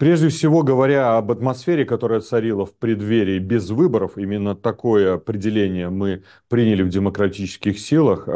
Прежде всего, говоря об атмосфере, которая царила в преддверии без выборов, именно такое определение мы приняли в демократических силах,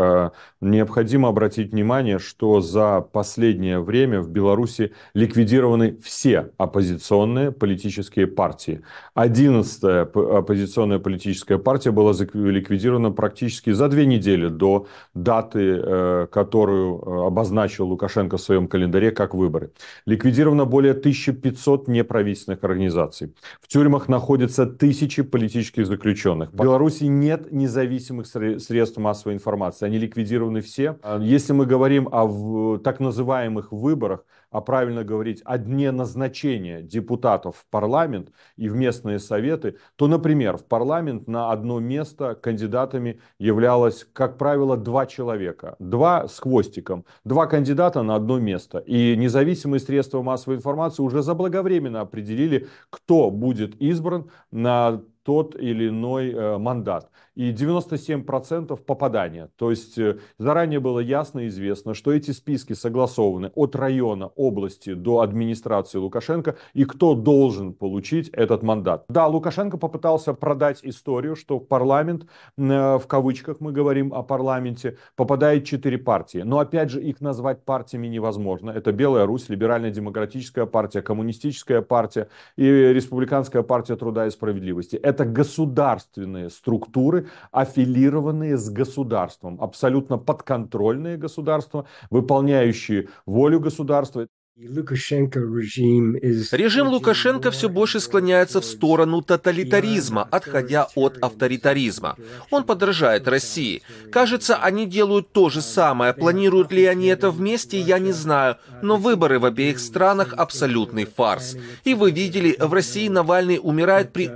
необходимо обратить внимание, что за последнее время в Беларуси ликвидированы все оппозиционные политические партии. 11-я оппозиционная политическая партия была ликвидирована практически за 2 недели до даты, которую обозначил Лукашенко в своем календаре как выборы. Ликвидировано более 1500 неправительственных организаций. В тюрьмах находятся тысячи политических заключенных. В Беларуси нет независимых средств массовой информации. Они ликвидированы все. Если мы говорим о так называемых выборах, а правильно говорить о дне назначения депутатов в парламент и в местные советы, то, например, в парламент на одно место кандидатами являлось, как правило, 2 человека. 2 с хвостиком. 2 кандидата на одно место. И независимые средства массовой информации уже заблаговременно определили, кто будет избран на тот или иной мандат. И 97% попадания. То есть заранее было ясно и известно, что эти списки согласованы от района, области до администрации Лукашенко, и кто должен получить этот мандат. Да, Лукашенко попытался продать историю, что в парламент, в кавычках мы говорим о парламенте, попадает 4 партии. Но опять же, их назвать партиями невозможно. Это Белая Русь, Либерально-Демократическая партия, Коммунистическая партия и Республиканская партия труда и справедливости. Это государственные структуры, аффилированные с государством, абсолютно подконтрольные государства, выполняющие волю государства. Режим Лукашенко все больше склоняется в сторону тоталитаризма, отходя от авторитаризма. Он подражает России. Кажется, они делают то же самое. Планируют ли они это вместе, я не знаю. Но выборы в обеих странах – абсолютный фарс. И вы видели, в России Навальный умирает при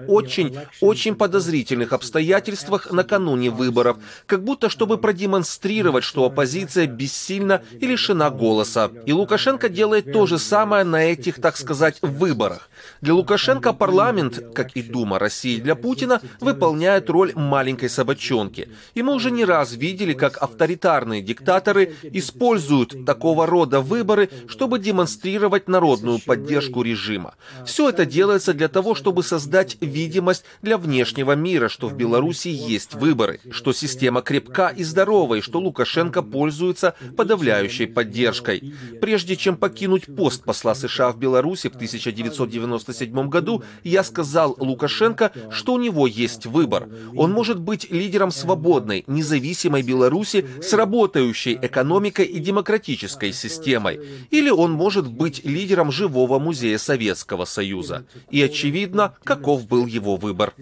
очень подозрительных обстоятельствах накануне выборов. Как будто чтобы продемонстрировать, что оппозиция бессильна и лишена голоса. И Лукашенко делает то же самое на этих, так сказать, выборах. Для Лукашенко парламент, как и Дума России для Путина, выполняет роль маленькой собачонки. И мы уже не раз видели, как авторитарные диктаторы используют такого рода выборы, чтобы демонстрировать народную поддержку режима. Все это делается для того, чтобы создать видимость для внешнего мира, что в Беларуси есть выборы, что система крепка и здорова, и что Лукашенко пользуется подавляющей поддержкой. Прежде чем покинуть пост посла США в Беларуси в 1997 году, я сказал Лукашенко, что у него есть выбор. Он может быть лидером свободной, независимой Беларуси с работающей экономикой и демократической системой. Или он может быть лидером живого музея Советского Союза. И очевидно, каков был его выбор.